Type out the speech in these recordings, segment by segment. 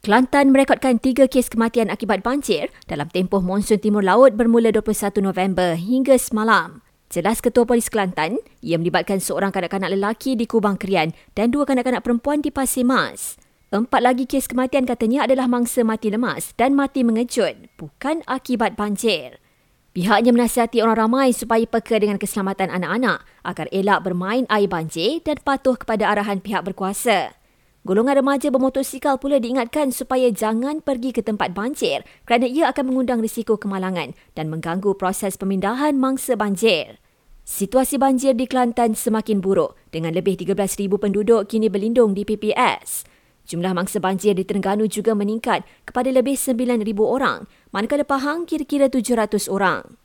Kelantan merekodkan 3 kes kematian akibat banjir dalam tempoh monsun timur laut bermula 21 November hingga semalam. Jelas Ketua Polis Kelantan, ia melibatkan seorang kanak-kanak lelaki di Kubang Krian dan 2 kanak-kanak perempuan di Pasir Mas. 4 lagi kes kematian katanya adalah mangsa mati lemas dan mati mengejut, bukan akibat banjir. Pihaknya menasihati orang ramai supaya peka dengan keselamatan anak-anak agar elak bermain air banjir dan patuh kepada arahan pihak berkuasa. Golongan remaja bermotosikal pula diingatkan supaya jangan pergi ke tempat banjir kerana ia akan mengundang risiko kemalangan dan mengganggu proses pemindahan mangsa banjir. Situasi banjir di Kelantan semakin buruk dengan lebih 13,000 penduduk kini berlindung di PPS. Jumlah mangsa banjir di Terengganu juga meningkat kepada lebih 9,000 orang, manakala Pahang kira-kira 700 orang.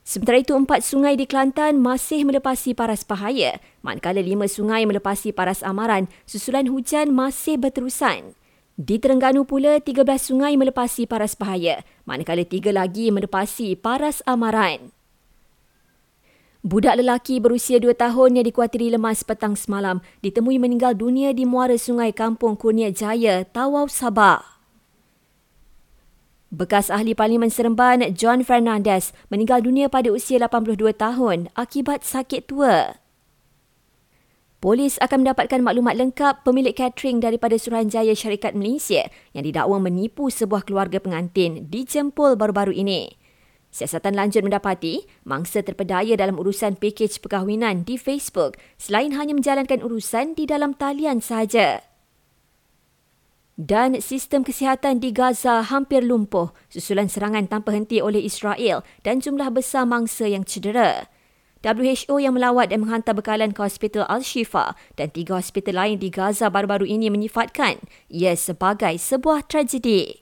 Sementara itu, 4 sungai di Kelantan masih melepasi paras bahaya, manakala 5 sungai melepasi paras amaran susulan hujan masih berterusan. Di Terengganu pula, 13 sungai melepasi paras bahaya, manakala 3 lagi melepasi paras amaran. Budak lelaki berusia 2 tahun yang dikuatiri lemas petang semalam ditemui meninggal dunia di muara sungai Kampung Kurnia Jaya, Tawau, Sabah. Bekas Ahli Parlimen Seremban John Fernandez meninggal dunia pada usia 82 tahun akibat sakit tua. Polis akan mendapatkan maklumat lengkap pemilik catering daripada Suranjaya Syarikat Malaysia yang didakwa menipu sebuah keluarga pengantin di Jempol baru-baru ini. Siasatan lanjut mendapati mangsa terpedaya dalam urusan pakej perkahwinan di Facebook selain hanya menjalankan urusan di dalam talian sahaja. Dan sistem kesihatan di Gaza hampir lumpuh susulan serangan tanpa henti oleh Israel dan jumlah besar mangsa yang cedera. WHO yang melawat dan menghantar bekalan ke hospital Al-Shifa dan 3 hospital lain di Gaza baru-baru ini menyifatkan ia sebagai sebuah tragedi.